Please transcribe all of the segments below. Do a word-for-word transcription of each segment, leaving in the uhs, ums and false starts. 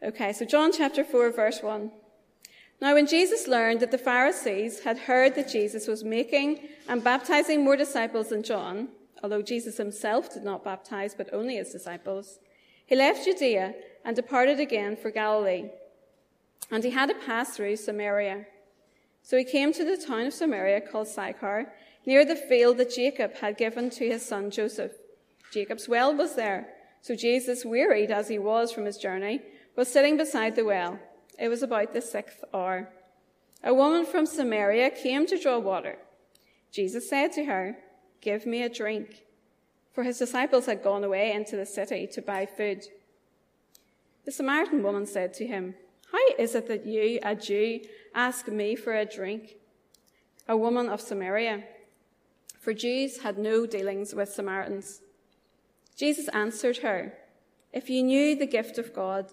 Okay, so John chapter four, verse one. Now when Jesus learned that the Pharisees had heard that Jesus was making and baptizing more disciples than John, although Jesus himself did not baptize, but only his disciples, he left Judea and departed again for Galilee. And he had to pass through Samaria. So he came to the town of Samaria called Sychar, near the field that Jacob had given to his son Joseph. Jacob's well was there. So Jesus, wearied as he was from his journey, was sitting beside the well. It was about the sixth hour. A woman from Samaria came to draw water. Jesus said to her, "Give me a drink," for his disciples had gone away into the city to buy food. The Samaritan woman said to him, "How is it that you, a Jew, ask me for a drink, a woman of Samaria?" For Jews had no dealings with Samaritans. Jesus answered her, "If you knew the gift of God,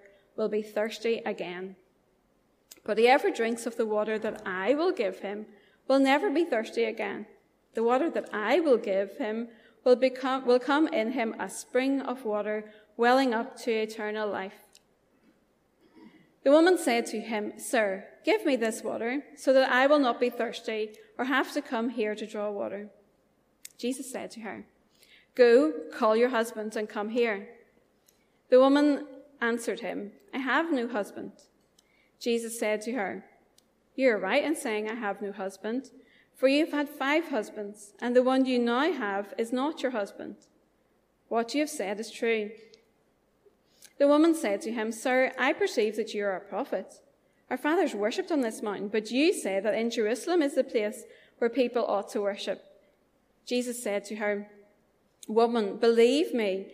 will be thirsty again. But whoever drinks of the water that I will give him will never be thirsty again. The water that I will give him will become, will come in him a spring of water welling up to eternal life." The woman said to him, "Sir, give me this water so that I will not be thirsty or have to come here to draw water." Jesus said to her, "Go, call your husband and come here." The woman answered him, "I have no husband." Jesus said to her, "You are right in saying, 'I have no husband,' for you have had five husbands, and the one you now have is not your husband. What you have said is true." The woman said to him, "Sir, I perceive that you are a prophet. Our fathers worshipped on this mountain, but you say that in Jerusalem is the place where people ought to worship." Jesus said to her, "Woman, believe me,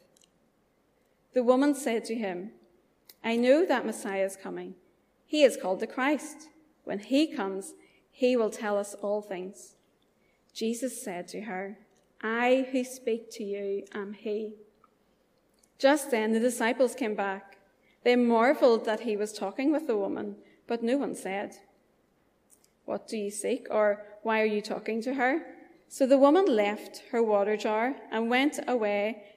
The woman said to him, "I know that Messiah is coming. He is called the Christ. When he comes, he will tell us all things." Jesus said to her, "I who speak to you am he." Just then the disciples came back. They marveled that he was talking with the woman, but no one said, "What do you seek?" or "Why are you talking to her?" So the woman left her water jar and went away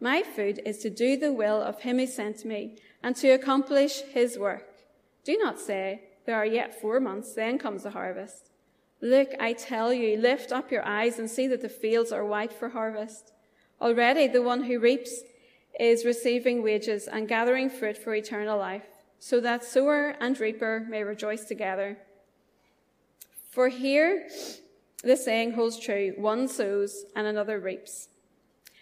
"My food is to do the will of him who sent me and to accomplish his work. Do not say, 'There are yet four months, then comes the harvest.' Look, I tell you, lift up your eyes and see that the fields are white for harvest. Already the one who reaps is receiving wages and gathering fruit for eternal life, so that sower and reaper may rejoice together. For here the saying holds true, 'One sows and another reaps.'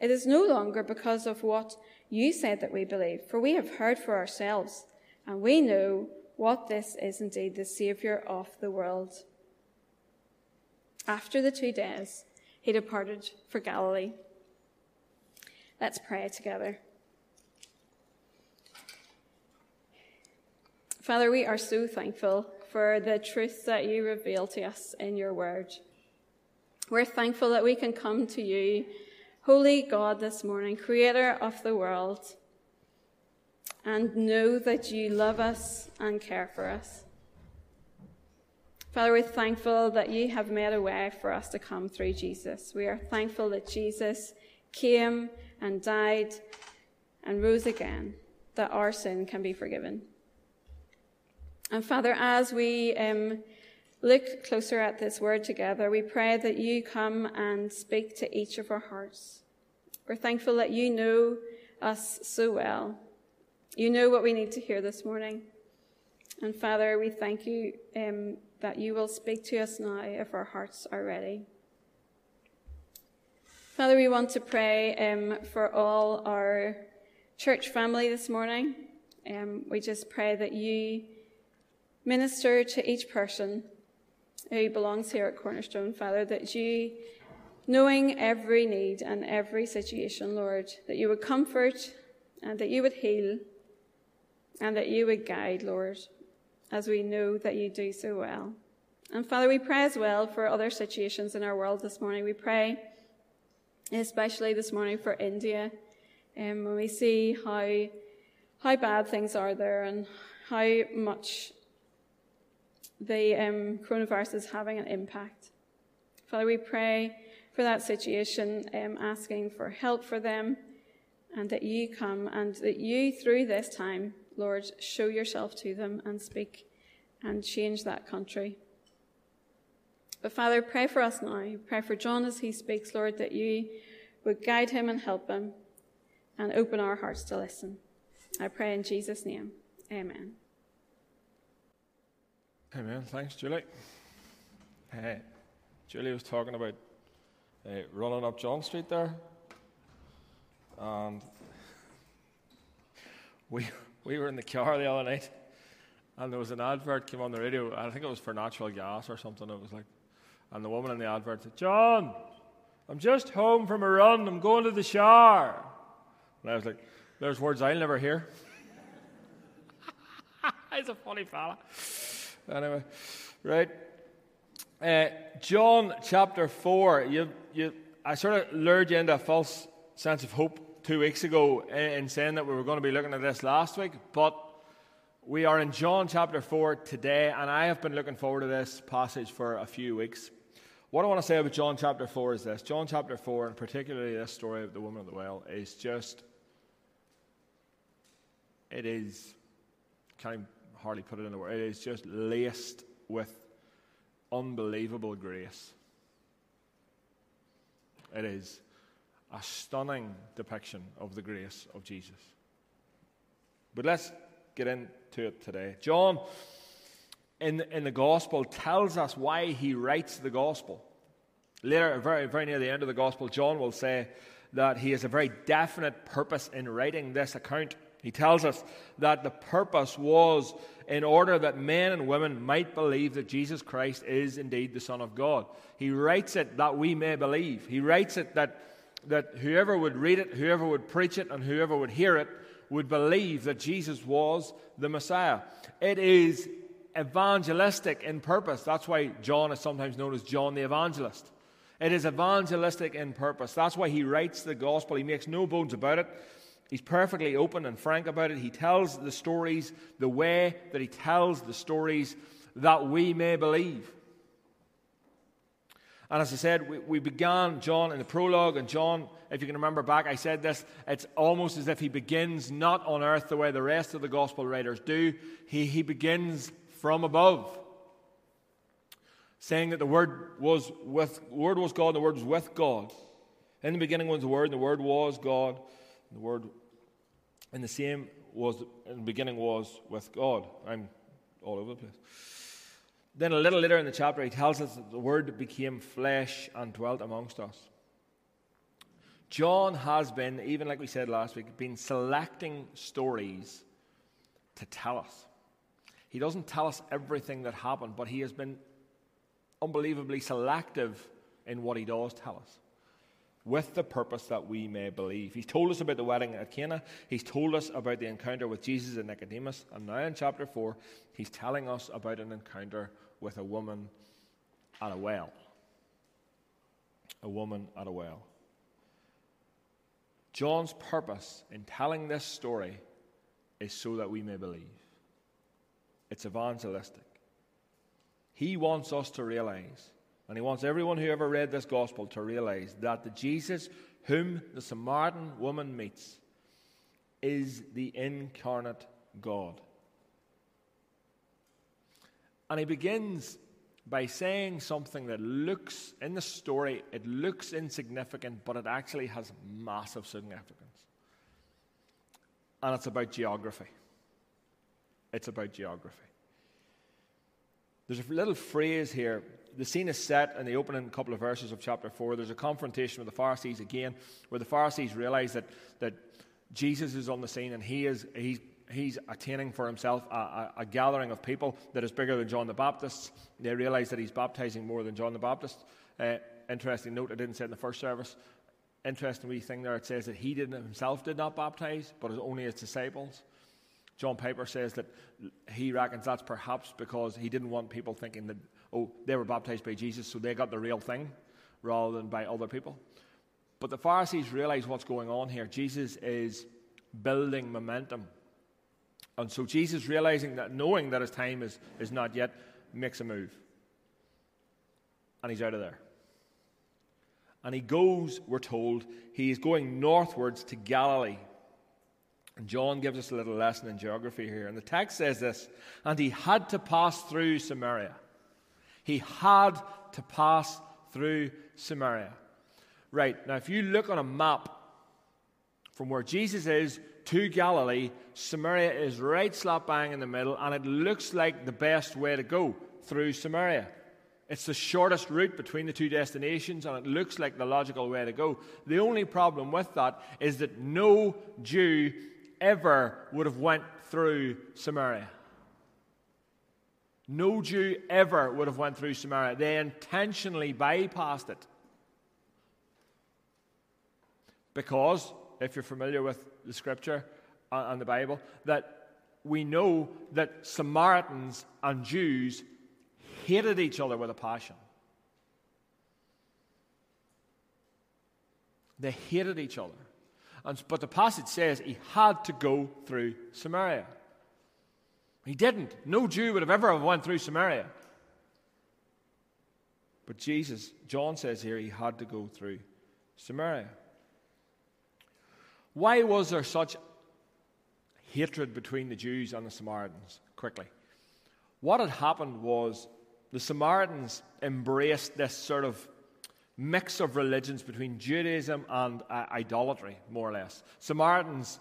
"It is no longer because of what you said that we believe, for we have heard for ourselves, and we know what this is indeed, the Saviour of the world." After the two days, he departed for Galilee. Let's pray together. Father, we are so thankful for the truth that you reveal to us in your word. We're thankful that we can come to you, holy God, this morning, creator of the world, and know that you love us and care for us. Father, we're thankful that you have made a way for us to come through Jesus. We are thankful that Jesus came and died and rose again, that our sin can be forgiven. And Father, as we um, look closer at this word together, we pray that you come and speak to each of our hearts. We're thankful that you know us so well. You know what we need to hear this morning. And Father, we thank you um, that you will speak to us now if our hearts are ready. Father, we want to pray um, for all our church family this morning. Um, we just pray that you minister to each person who belongs here at Cornerstone, Father, that you, knowing every need and every situation, Lord, that you would comfort and that you would heal and that you would guide, Lord, as we know that you do so well. And Father, we pray as well for other situations in our world this morning. We pray especially this morning for India, and um, we see how, how bad things are there and how much the um, coronavirus is having an impact. Father, we pray for that situation, um, asking for help for them, and that you come and that you, through this time, Lord, show yourself to them and speak and change that country. But Father, pray for us now. Pray for John as he speaks, Lord, that you would guide him and help him and open our hearts to listen. I pray in Jesus' name. Amen. Amen. Thanks, Julie. Uh, Julie was talking about uh, running up John Street there. And we we were in the car the other night, and there was an advert came on the radio. I think it was for natural gas or something. It was like, and the woman in the advert said, "John, I'm just home from a run. I'm going to the shower." And I was like, "There's words I'll never hear." He's a funny fella. Anyway, right? Uh, John chapter four. You you I sort of lured you into a false sense of hope two weeks ago in saying that we were going to be looking at this last week, but we are in John chapter four today, and I have been looking forward to this passage for a few weeks. What I want to say about John chapter four is this. John chapter four, and particularly this story of the woman at the well, is just, it is, can't hardly put it into words, it is just laced with unbelievable grace. It is a stunning depiction of the grace of Jesus. But let's get into it today. John, in, in the Gospel, tells us why he writes the Gospel. Later, very, very near the end of the Gospel, John will say that he has a very definite purpose in writing this account. He tells us that the purpose was in order that men and women might believe that Jesus Christ is indeed the Son of God. He writes it that we may believe. He writes it that that whoever would read it, whoever would preach it, and whoever would hear it would believe that Jesus was the Messiah. It is evangelistic in purpose. That's why John is sometimes known as John the Evangelist. It is evangelistic in purpose. That's why he writes the Gospel. He makes no bones about it. He's perfectly open and frank about it. He tells the stories the way that he tells the stories that we may believe. And as I said, we, we began John in the prologue, and John, if you can remember back, I said this, it's almost as if he begins not on earth the way the rest of the gospel writers do. He, he begins from above, saying that the Word was with Word was God, and the Word was with God. In the beginning was the Word, and the Word was God, and the Word in the same was in the beginning was with God. I'm all over the place. Then a little later in the chapter, he tells us that the Word became flesh and dwelt amongst us. John has been, even like we said last week, been selecting stories to tell us. He doesn't tell us everything that happened, but he has been unbelievably selective in what he does tell us, with the purpose that we may believe. He's told us about the wedding at Cana. He's told us about the encounter with Jesus and Nicodemus. And now in chapter four, he's telling us about an encounter with a woman at a well. A woman at a well. John's purpose in telling this story is so that we may believe. It's evangelistic. He wants us to realize, and he wants everyone who ever read this gospel to realize, that the Jesus whom the Samaritan woman meets is the incarnate God. And he begins by saying something that looks, in the story, it looks insignificant, but it actually has massive significance. And it's about geography. It's about geography. There's a little phrase here. The scene is set in the opening couple of verses of chapter four. There's a confrontation with the Pharisees again, where the Pharisees realize that, that Jesus is on the scene and he is he's He's attaining for himself a, a, a gathering of people that is bigger than John the Baptist. They realize that he's baptizing more than John the Baptist. Uh, interesting note, I didn't say in the first service. Interesting wee thing there. It says that he didn't, himself did not baptize, but only his disciples. John Piper says that he reckons that's perhaps because he didn't want people thinking that, oh, they were baptized by Jesus, so they got the real thing rather than by other people. But the Pharisees realize what's going on here. Jesus is building momentum. And so Jesus, realizing that, knowing that his time is, is not yet, makes a move. And he's out of there. And he goes, we're told, he is going northwards to Galilee. And John gives us a little lesson in geography here. And the text says this, and he had to pass through Samaria. He had to pass through Samaria. Right, now if you look on a map from where Jesus is to Galilee, Samaria is right slap bang in the middle, and it looks like the best way to go through Samaria. It's the shortest route between the two destinations, and it looks like the logical way to go. The only problem with that is that no Jew ever would have went through Samaria. No Jew ever would have went through Samaria. They intentionally bypassed it. Because, if you're familiar with the Scripture and the Bible, that we know that Samaritans and Jews hated each other with a passion. They hated each other. And, but the passage says he had to go through Samaria. He didn't. No Jew would have ever went through Samaria. But Jesus, John says here, he had to go through Samaria. Why was there such hatred between the Jews and the Samaritans? Quickly. What had happened was the Samaritans embraced this sort of mix of religions between Judaism and uh, idolatry, more or less. Samaritans,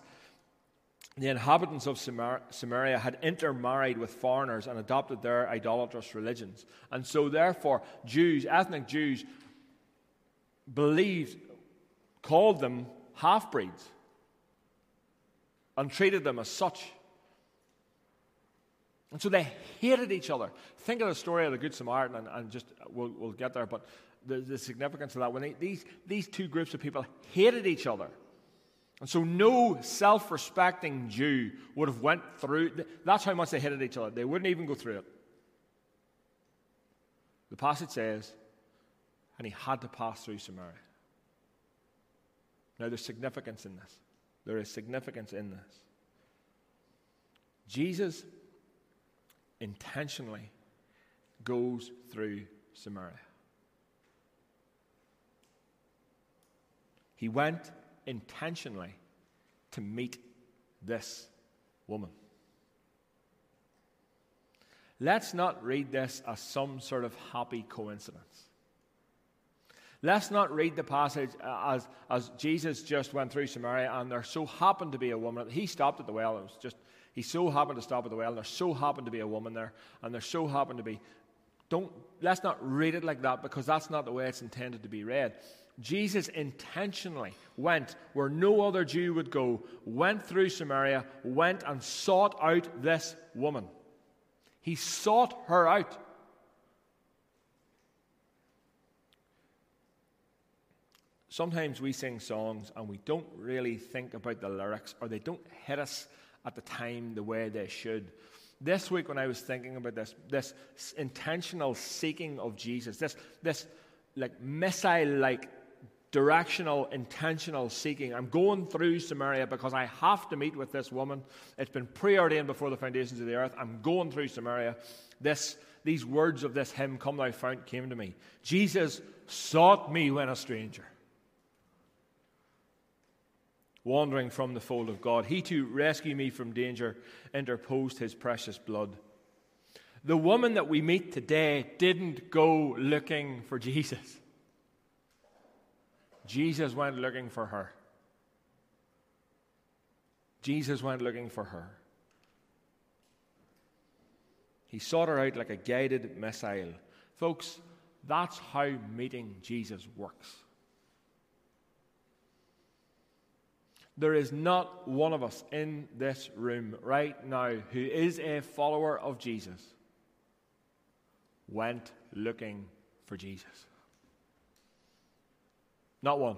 the inhabitants of Samar- Samaria, had intermarried with foreigners and adopted their idolatrous religions. And so therefore, Jews, ethnic Jews, believed, called them half-breeds, and treated them as such. And so they hated each other. Think of the story of the Good Samaritan, and, and just we'll, we'll get there, but the, the significance of that, when they, these, these two groups of people hated each other. And so no self-respecting Jew would have went through. That's how much they hated each other. They wouldn't even go through it. The passage says, and he had to pass through Samaria. Now there's significance in this. There is significance in this. Jesus intentionally goes through Samaria. He went intentionally to meet this woman. Let's not read this as some sort of happy coincidence. Let's not read the passage as, as Jesus just went through Samaria and there so happened to be a woman. He stopped at the well. It was just, he so happened to stop at the well and there so happened to be a woman there and there so happened to be. Don't, let's not read it like that, because that's not the way it's intended to be read. Jesus intentionally went where no other Jew would go, went through Samaria, went and sought out this woman. He sought her out. sometimes we sing songs and we don't really think about the lyrics, or they don't hit us at the time the way they should. This week when I was thinking about this, this intentional seeking of Jesus, this this like missile-like directional, intentional seeking. I'm going through Samaria because I have to meet with this woman. It's been preordained before the foundations of the earth. I'm going through Samaria. This, these words of this hymn, "Come Thou Fount," came to me. Jesus sought me when a stranger, wandering from the fold of God. He to rescue me from danger interposed his precious blood. The woman that we meet today didn't go looking for Jesus. Jesus went looking for her. Jesus went looking for her. He sought her out like a guided missile. Folks, that's how meeting Jesus works. There is not one of us in this room right now who is a follower of Jesus went looking for Jesus. Not one.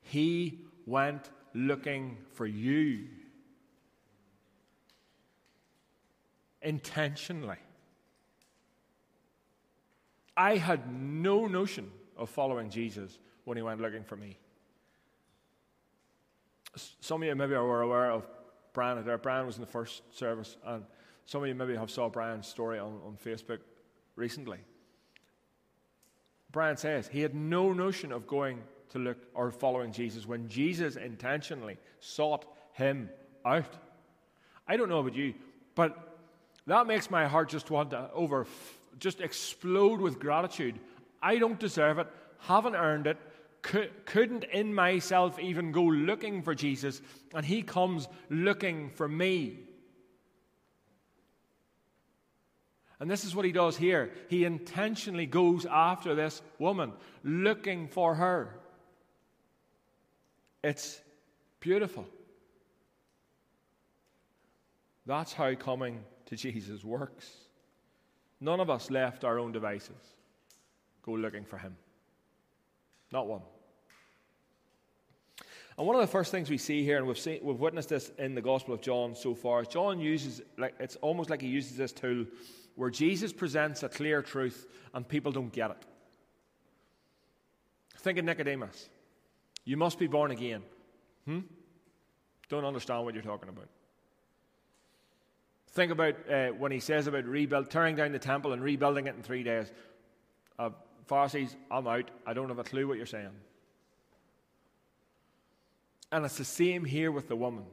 He went looking for you. Intentionally. I had no notion of following Jesus when he went looking for me. Some of you maybe are aware of Brian. Brian was in the first service, and some of you maybe have saw Brian's story on, on Facebook recently. Brian says he had no notion of going to look or following Jesus when Jesus intentionally sought him out. I don't know about you, but that makes my heart just want to over, just explode with gratitude. I don't deserve it, haven't earned it, could, couldn't in myself even go looking for Jesus, and he comes looking for me. And this is what he does here. He intentionally goes after this woman, looking for her. It's beautiful. That's how coming to Jesus works. None of us left our own devices. Go looking for him. Not one. And one of the first things we see here, and we've seen, we've witnessed this in the Gospel of John so far, John uses, like it's almost like he uses this tool where Jesus presents a clear truth and people don't get it. Think of Nicodemus. You must be born again. Hmm? Don't understand what you're talking about. Think about uh, when he says about rebuild, tearing down the temple and rebuilding it in three days. Uh, Pharisees, I'm out. I don't have a clue what you're saying. And it's the same here with the woman.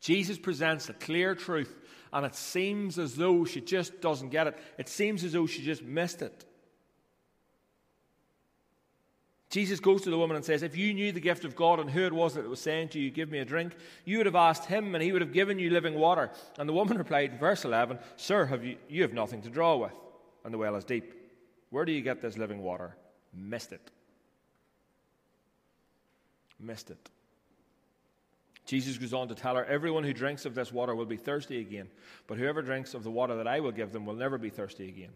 Jesus presents a clear truth, and it seems as though she just doesn't get it. It seems as though she just missed it. Jesus goes to the woman and says, if you knew the gift of God and who it was that was saying to you, give me a drink, you would have asked him, and he would have given you living water. And the woman replied in verse eleven, sir, have you, you have nothing to draw with, and the well is deep. Where do you get this living water? Missed it. Missed it. Jesus goes on to tell her, everyone who drinks of this water will be thirsty again, but whoever drinks of the water that I will give them will never be thirsty again.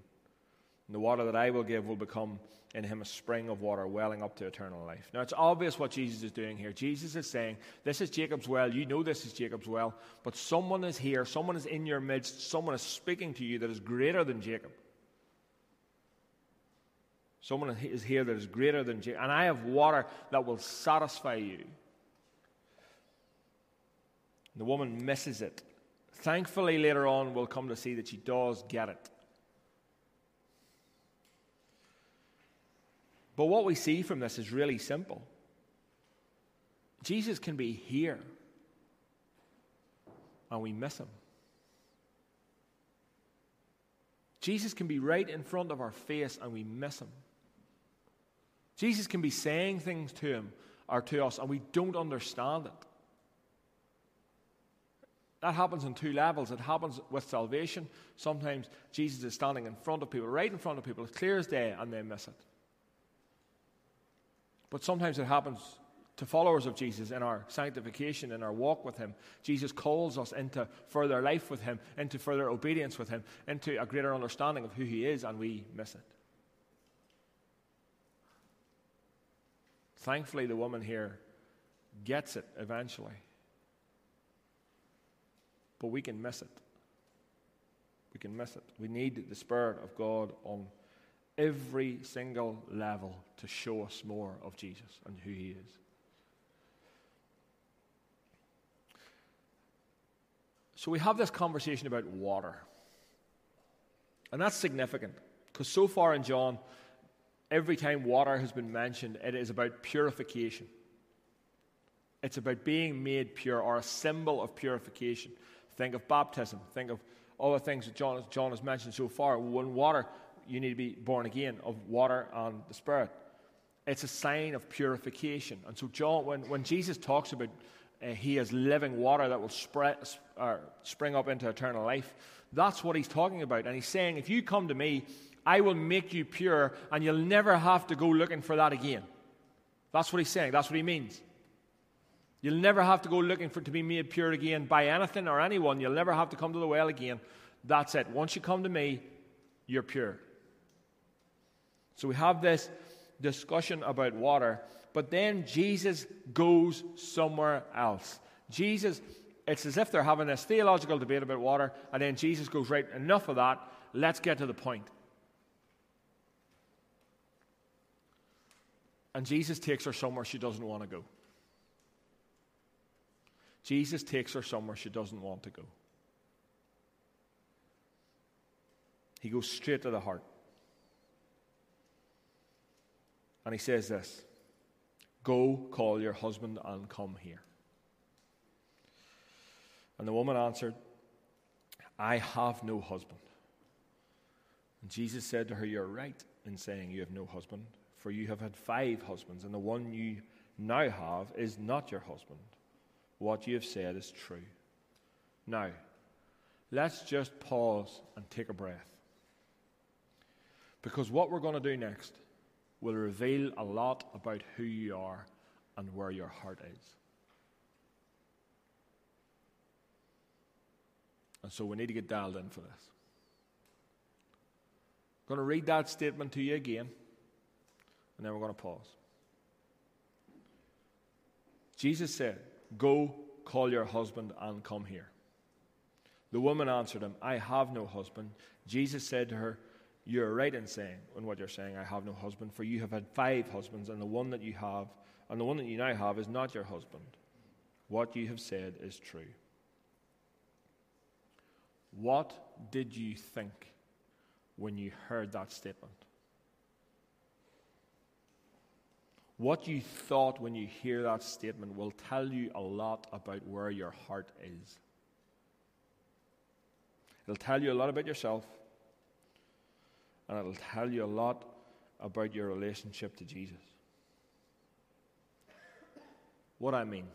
And the water that I will give will become in him a spring of water welling up to eternal life. Now, it's obvious what Jesus is doing here. Jesus is saying, this is Jacob's well. You know this is Jacob's well, but someone is here. Someone is in your midst. Someone is speaking to you that is greater than Jacob. Someone is here that is greater than Jacob. And I have water that will satisfy you. The woman misses it. Thankfully, later on, we'll come to see that she does get it. But what we see from this is really simple. Jesus can be here, and we miss him. Jesus can be right in front of our face, and we miss him. Jesus can be saying things to him or to us, and we don't understand it. That happens on two levels. It happens with salvation. Sometimes Jesus is standing in front of people, right in front of people, as clear as day, and they miss it. But sometimes it happens to followers of Jesus in our sanctification, in our walk with him. Jesus calls us into further life with him, into further obedience with him, into a greater understanding of who he is, and we miss it. Thankfully, the woman here gets it eventually. But we can miss it. We can miss it. We need the Spirit of God on every single level to show us more of Jesus and who He is. So we have this conversation about water. And that's significant, because so far in John, every time water has been mentioned, it is about purification. It's about being made pure, or a symbol of purification. Think of baptism. Think of all the things that John, John has mentioned so far. When water, you need to be born again of water and the Spirit. It's a sign of purification. And so John, when, when Jesus talks about uh, he is living water that will spread, uh, spring up into eternal life, that's what he's talking about. And he's saying, if you come to me, I will make you pure, and you'll never have to go looking for that again. That's what he's saying. That's what he means. You'll never have to go looking for to be made pure again by anything or anyone. You'll never have to come to the well again. That's it. Once you come to me, you're pure. So we have this discussion about water, but then Jesus goes somewhere else. Jesus, it's as if they're having this theological debate about water, and then Jesus goes, right, enough of that. Let's get to the point. And Jesus takes her somewhere she doesn't want to go. Jesus takes her somewhere she doesn't want to go. He goes straight to the heart. And he says this, "Go call your husband and come here." And the woman answered, "I have no husband." And Jesus said to her, "You're right in saying you have no husband, for you have had five husbands, and the one you now have is not your husband. What you have said is true." Now, let's just pause and take a breath, because what we're going to do next will reveal a lot about who you are and where your heart is. And so we need to get dialed in for this. I'm going to read that statement to you again, and then we're going to pause. Jesus said, "Go, call your husband and come here." The woman answered him, "I have no husband." Jesus said to her, "You're right in saying, in what you're saying, I have no husband, for you have had five husbands, and the one that you have, and the one that you now have is not your husband. What you have said is true." What did you think when you heard that statement? What you thought when you hear that statement will tell you a lot about where your heart is. It'll tell you a lot about yourself, and it'll tell you a lot about your relationship to Jesus. What I mean,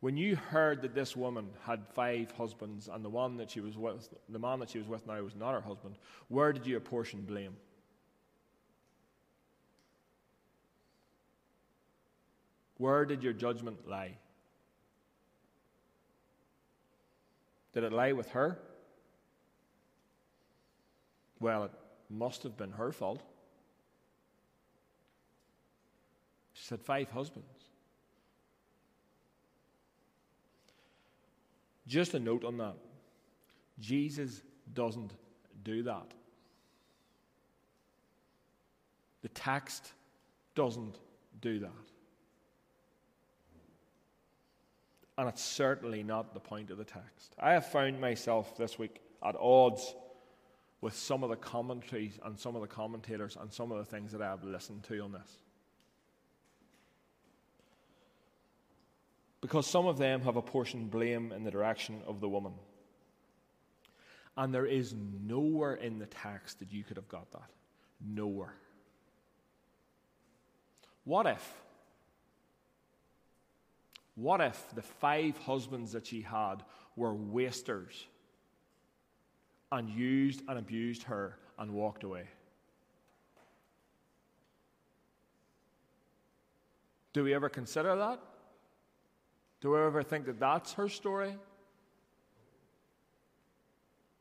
when you heard that this woman had five husbands and the one that she was with, the man that she was with now was not her husband, where did you apportion blame? Where did your judgment lie? Did it lie with her? Well, it must have been her fault. She's had five husbands. Just a note on that. Jesus doesn't do that. The text doesn't do that. And it's certainly not the point of the text. I have found myself this week at odds with some of the commentaries and some of the commentators and some of the things that I have listened to on this. Because some of them have apportioned blame in the direction of the woman. And there is nowhere in the text that you could have got that. Nowhere. What if? What if the five husbands that she had were wasters and used and abused her and walked away? Do we ever consider that? Do we ever think that that's her story?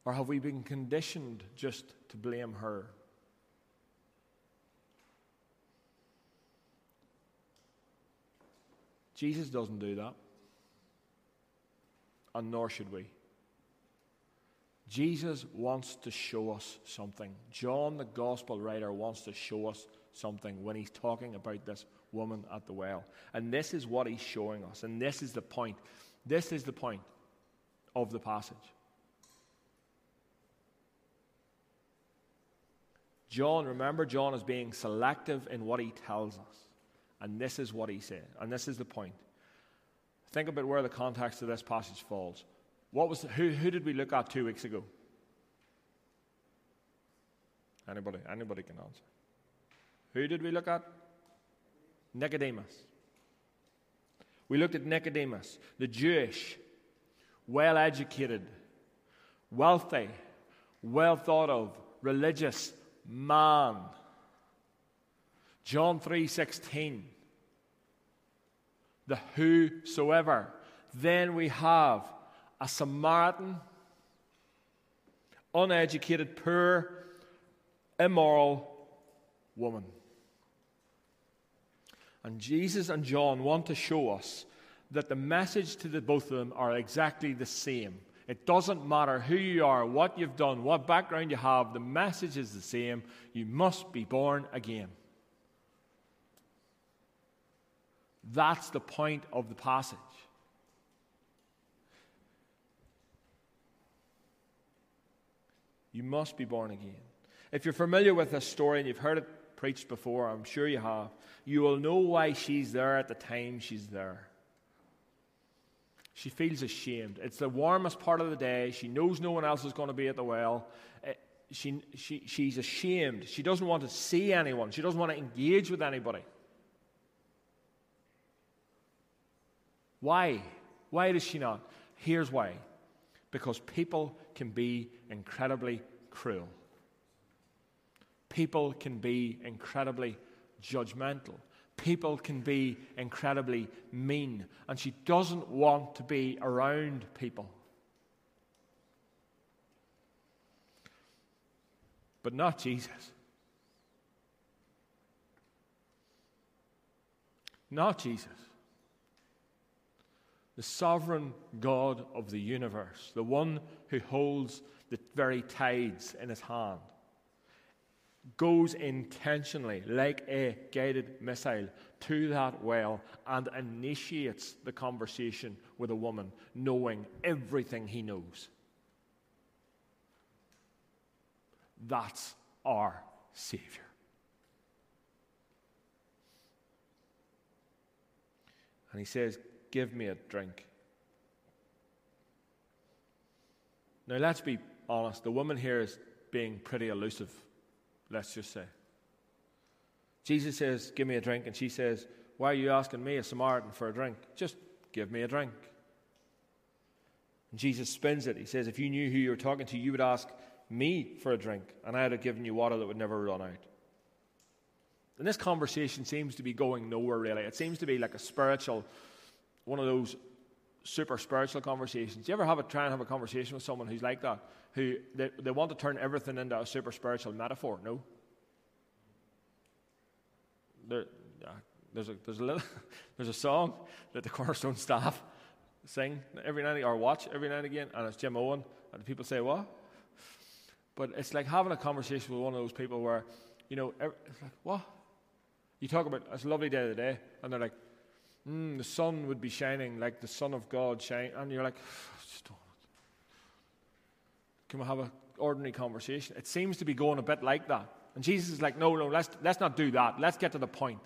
Or have we been conditioned just to blame her? Jesus doesn't do that, and nor should we. Jesus wants to show us something. John, the gospel writer, wants to show us something when he's talking about this woman at the well. And this is what he's showing us. And this is the point. This is the point of the passage. John, remember, John is being selective in what he tells us. And this is what he said. And this is the point. Think about where the context of this passage falls. What was the, who, who did we look at two weeks ago? Anybody, anybody can answer. Who did we look at? Nicodemus. We looked at Nicodemus, the Jewish, well-educated, wealthy, well-thought-of, religious man. John three sixteen, the whosoever. Then we have a Samaritan, uneducated, poor, immoral woman. And Jesus and John want to show us that the message to the both of them are exactly the same. It doesn't matter who you are, what you've done, what background you have, the message is the same. You must be born again. That's the point of the passage. You must be born again. If you're familiar with this story and you've heard it preached before, I'm sure you have, you will know why she's there at the time she's there. She feels ashamed. It's the warmest part of the day. She knows no one else is going to be at the well. She, she, she's ashamed. She doesn't want to see anyone. She doesn't want to engage with anybody. Why? Why does she not? Here's why. Because people can be incredibly cruel. People can be incredibly judgmental. People can be incredibly mean. And she doesn't want to be around people. But not Jesus. Not Jesus. The sovereign God of the universe, the one who holds the very tides in his hand, goes intentionally, like a guided missile, to that well and initiates the conversation with a woman, knowing everything he knows. That's our Savior. And he says, give me a drink. Now, let's be honest. The woman here is being pretty elusive, let's just say. Jesus says, give me a drink. And she says, why are you asking me, a Samaritan, for a drink? Just give me a drink. And Jesus spins it. He says, if you knew who you were talking to, you would ask me for a drink, and I would have given you water that would never run out. And this conversation seems to be going nowhere, really. It seems to be like a spiritual one of those super spiritual conversations. Do you ever have a, try and have a conversation with someone who's like that, who they, they want to turn everything into a super spiritual metaphor? No. There, uh, there's a there's a little, there's a song that the Cornerstone staff sing every night or watch every night and again, and it's Jim Owen, and people say what? But it's like having a conversation with one of those people where, you know, every, it's like what? You talk about it's a lovely day of the day, and they're like, Mm, the sun would be shining like the Son of God shine, and you're like, just don't. Can we have an ordinary conversation? It seems to be going a bit like that, and Jesus is like, no, no, let's let's not do that. Let's get to the point.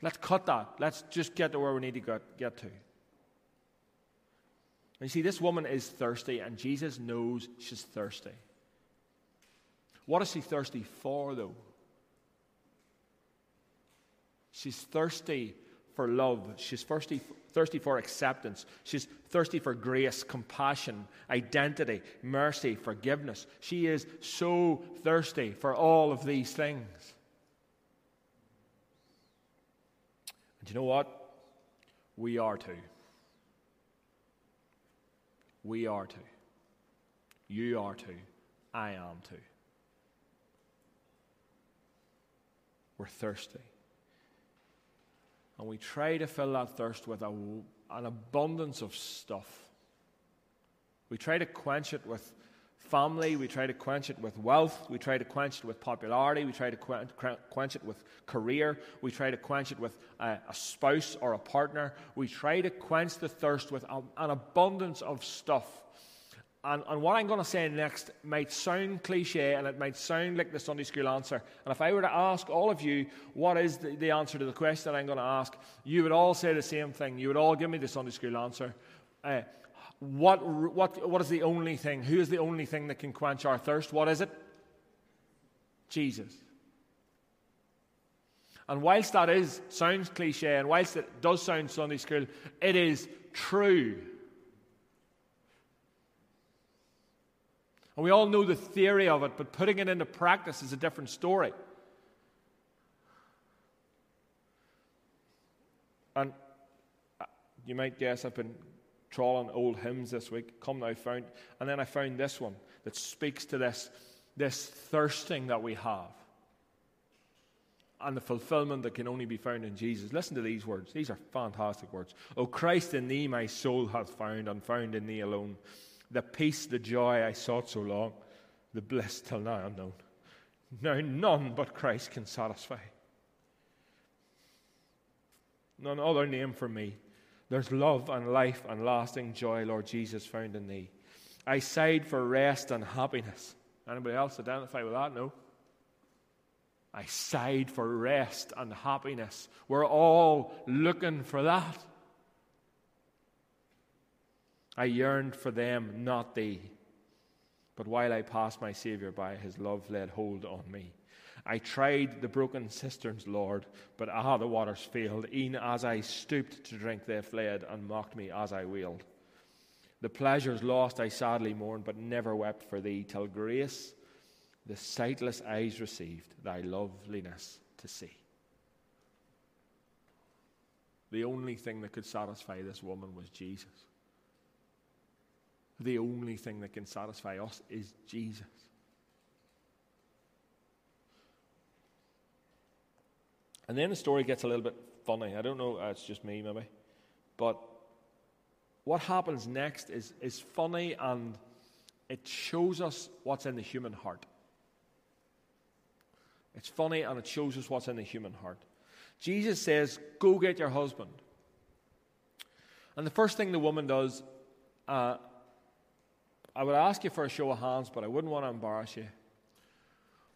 Let's cut that. Let's just get to where we need to get, get to. And you see, this woman is thirsty, and Jesus knows she's thirsty. What is she thirsty for, though? She's thirsty for love. She's thirsty, thirsty for acceptance. She's thirsty for grace, compassion, identity, mercy, forgiveness. She is so thirsty for all of these things. And you know what? We are too. We are too. You are too. I am too. We're thirsty. and we try to fill that thirst with a, an abundance of stuff. We try to quench it with family, we try to quench it with wealth, we try to quench it with popularity, we try to quen- quench it with career, we try to quench it with a, a spouse or a partner. We try to quench the thirst with a, an abundance of stuff. And, and what I'm going to say next might sound cliche, and it might sound like the Sunday school answer. And if I were to ask all of you, what is the, the answer to the question that I'm going to ask, you would all say the same thing. You would all give me the Sunday school answer. Uh, what, what, what is the only thing? Who is the only thing that can quench our thirst? What is it? Jesus. And whilst that is sounds cliche, and whilst it does sound Sunday school, it is true. And we all know the theory of it, but putting it into practice is a different story. And you might guess I've been trawling old hymns this week. Come Thou Fount. And then I found this one that speaks to this, this thirsting that we have and the fulfillment that can only be found in Jesus. Listen to these words. These are fantastic words. O Christ, in thee my soul hath found, and found in thee alone. The peace, the joy I sought so long, the bliss till now unknown. Now none but Christ can satisfy. None other name for me. There's love and life and lasting joy, Lord Jesus, found in thee. I sighed for rest and happiness. Anybody else identify with that? No. I sighed for rest and happiness. We're all looking for that. I yearned for them, not thee. But while I passed my Saviour by, his love laid hold on me. I tried the broken cisterns, Lord, but ah, the waters failed. E'en as I stooped to drink, they fled and mocked me as I wailed. The pleasures lost I sadly mourned, but never wept for thee, till grace the sightless eyes received, thy loveliness to see. The only thing that could satisfy this woman was Jesus. The only thing that can satisfy us is Jesus. And then the story gets a little bit funny. I don't know, it's just me maybe. But what happens next is, is funny, and it shows us what's in the human heart. It's funny, and it shows us what's in the human heart. Jesus says, go get your husband. And the first thing the woman does, uh, I would ask you for a show of hands, but I wouldn't want to embarrass you.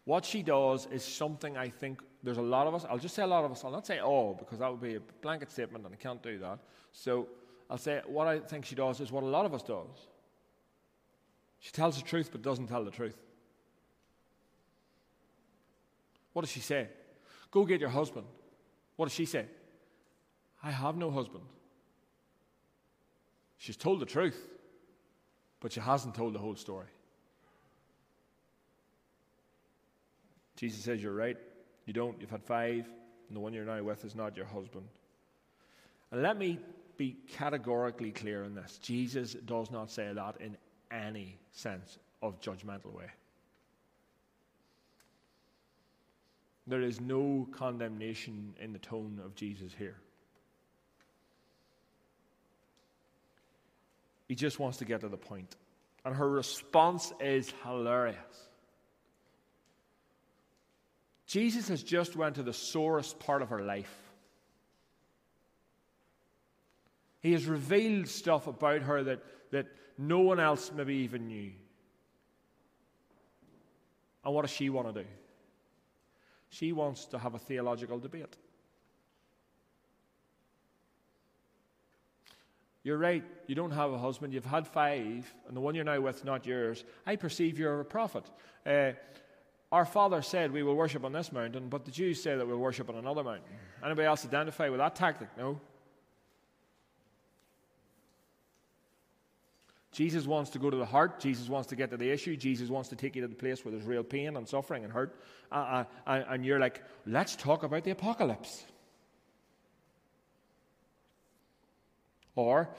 What she does is something I think there's a lot of us, I'll just say a lot of us, I'll not say all, because that would be a blanket statement and I can't do that. So I'll say what I think she does is what a lot of us does. She tells the truth but doesn't tell the truth. What does she say? Go get your husband. What does she say? I have no husband. She's told the truth, but she hasn't told the whole story. Jesus says, you're right. You don't. You've had five, and the one you're now with is not your husband. And let me be categorically clear on this. Jesus does not say that in any sense of judgmental way. There is no condemnation in the tone of Jesus here. He just wants to get to the point. And her response is hilarious. Jesus has just went to the sorest part of her life. He has revealed stuff about her that, that no one else maybe even knew. And what does she want to do? She wants to have a theological debate. You're right, you don't have a husband, you've had five, and the one you're now with is not yours. I perceive you're a prophet. Uh, our father said we will worship on this mountain, but the Jews say that we'll worship on another mountain. Anybody else identify with that tactic? No. Jesus wants to go to the heart. Jesus wants to get to the issue. Jesus wants to take you to the place where there's real pain and suffering and hurt. Uh, uh, and you're like, let's talk about the apocalypse. Or,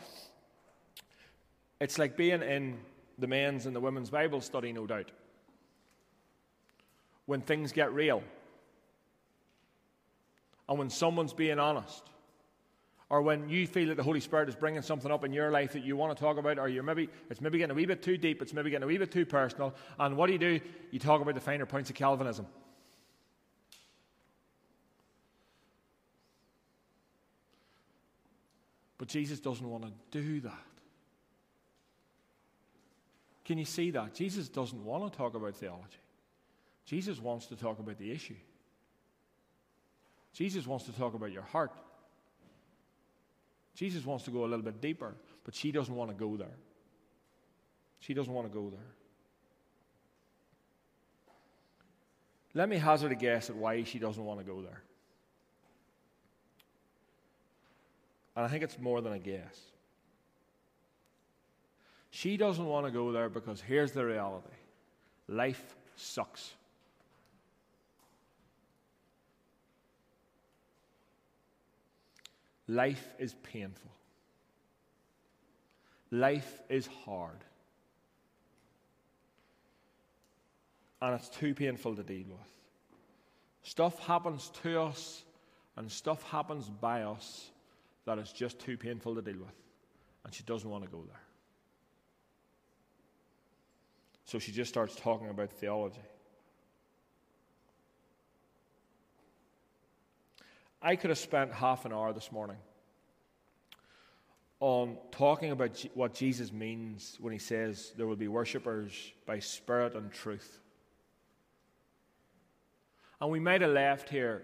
it's like being in the men's and the women's Bible study, no doubt. When things get real. And when someone's being honest. or when you feel that the Holy Spirit is bringing something up in your life that you want to talk about, or you're maybe it's maybe getting a wee bit too deep, it's maybe getting a wee bit too personal, and what do you do? You talk about the finer points of Calvinism. But Jesus doesn't want to do that. Can you see that? Jesus doesn't want to talk about theology. Jesus wants to talk about the issue. Jesus wants to talk about your heart. Jesus wants to go a little bit deeper, but she doesn't want to go there. She doesn't want to go there. Let me hazard a guess at why she doesn't want to go there. And I think it's more than a guess. She doesn't want to go there because here's the reality. Life sucks. Life is painful. Life is hard. And it's too painful to deal with. Stuff happens to us and stuff happens by us that is just too painful to deal with. And she doesn't want to go there. So she just starts talking about theology. I could have spent half an hour this morning on talking about what Jesus means when he says there will be worshipers by spirit and truth. And we might have left here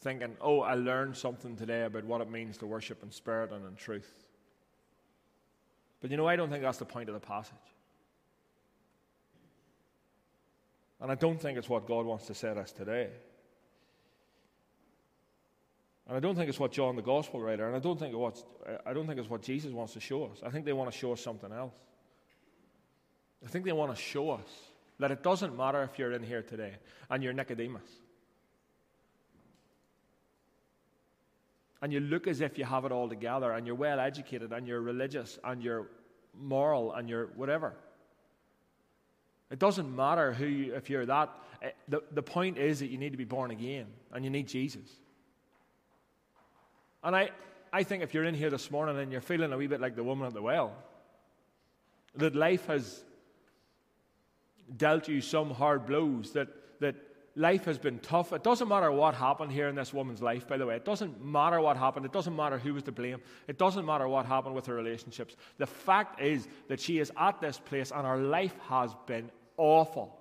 thinking, oh, I learned something today about what it means to worship in spirit and in truth. But you know, I don't think that's the point of the passage. And I don't think it's what God wants to say to us today. And I don't think it's what John the Gospel writer, and I don't think it's, I don't think it's what Jesus wants to show us. I think they want to show us something else. I think they want to show us that it doesn't matter if you're in here today and you're Nicodemus. And you look as if you have it all together and you're well educated and you're religious and you're moral and you're whatever. It doesn't matter who you, if you're that. The, the point is that you need to be born again and you need Jesus. And I, I think if you're in here this morning and you're feeling a wee bit like the woman at the well, that life has dealt you some hard blows, that, that life has been tough. It doesn't matter what happened here in this woman's life, by the way. It doesn't matter what happened. It doesn't matter who was to blame. It doesn't matter what happened with her relationships. The fact is that she is at this place and her life has been awful.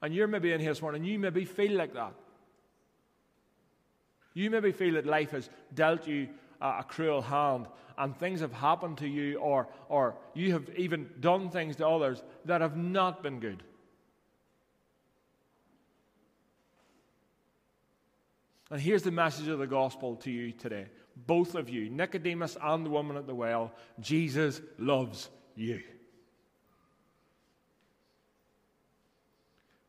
And you're maybe in here this morning, you maybe feel like that. You maybe feel that life has dealt you a cruel hand and things have happened to you, or, or you have even done things to others that have not been good. And here's the message of the gospel to you today. Both of you, Nicodemus and the woman at the well, Jesus loves you.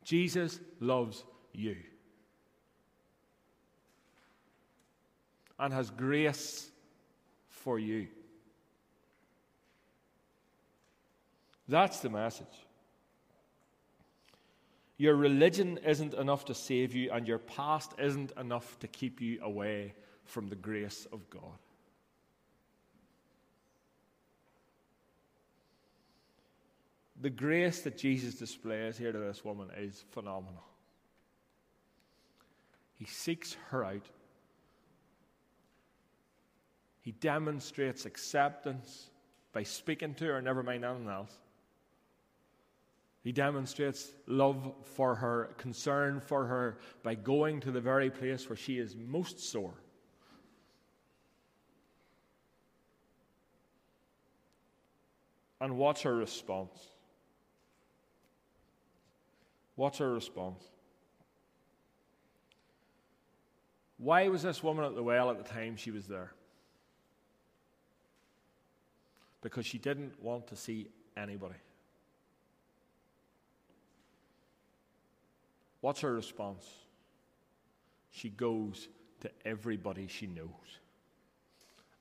Jesus loves you and has grace for you. That's the message. Your religion isn't enough to save you, and your past isn't enough to keep you away from the grace of God. The grace that Jesus displays here to this woman is phenomenal. He seeks her out. He demonstrates acceptance by speaking to her, never mind anything else. He demonstrates love for her, concern for her, by going to the very place where she is most sore. And watch her response. What's her response? Why was this woman at the well at the time she was there? Because she didn't want to see anybody. What's her response? She goes to everybody she knows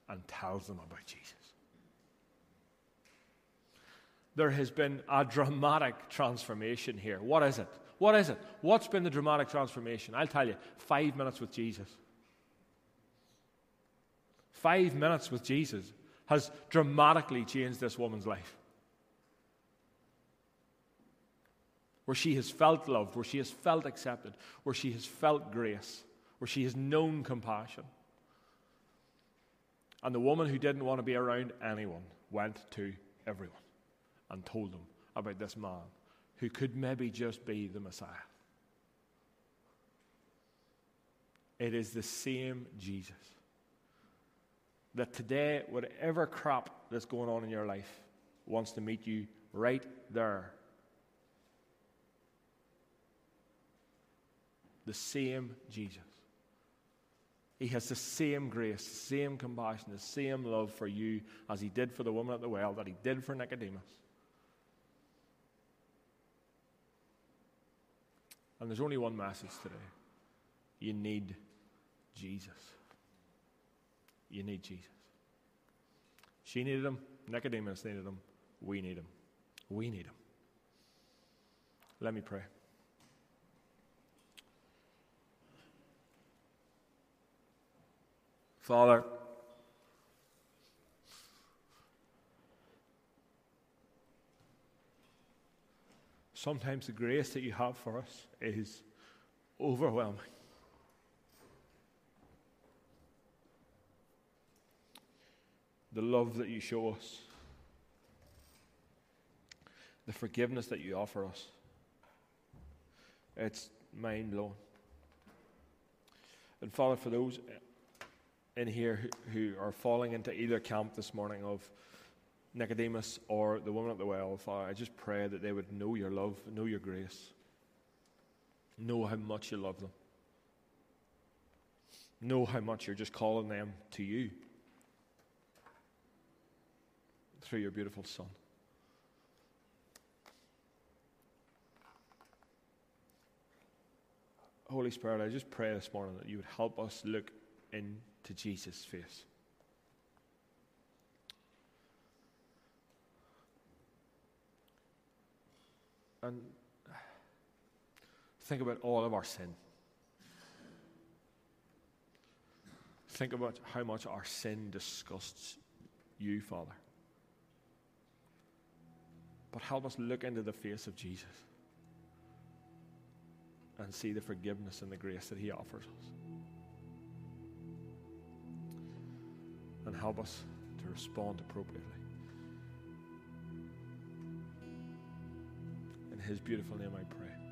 and tells them about Jesus. There has been a dramatic transformation here. What is it? What is it? What's been the dramatic transformation? I'll tell you, five minutes with Jesus. Five minutes with Jesus has dramatically changed this woman's life. Where she has felt love, where she has felt accepted, where she has felt grace, where she has known compassion. And the woman who didn't want to be around anyone went to everyone and told them about this man who could maybe just be the Messiah. It is the same Jesus that today, whatever crap that's going on in your life, wants to meet you right there. The same Jesus. He has the same grace, the same compassion, the same love for you as he did for the woman at the well, that he did for Nicodemus. And there's only one message today. You need Jesus. You need Jesus. She needed him. Nicodemus needed him. We need him. We need him. Let me pray. Father, sometimes the grace that you have for us is overwhelming. The love that you show us, the forgiveness that you offer us, it's mind-blowing. And Father, for those in here who are falling into either camp this morning of Nicodemus or the woman at the well, Father, I just pray that they would know your love, know your grace, know how much you love them, know how much you're just calling them to you through your beautiful Son. Holy Spirit, I just pray this morning that you would help us look in to Jesus' face. And think about all of our sin. Think about how much our sin disgusts you, Father. But help us look into the face of Jesus and see the forgiveness and the grace that he offers us. And help us to respond appropriately. In his beautiful name I pray.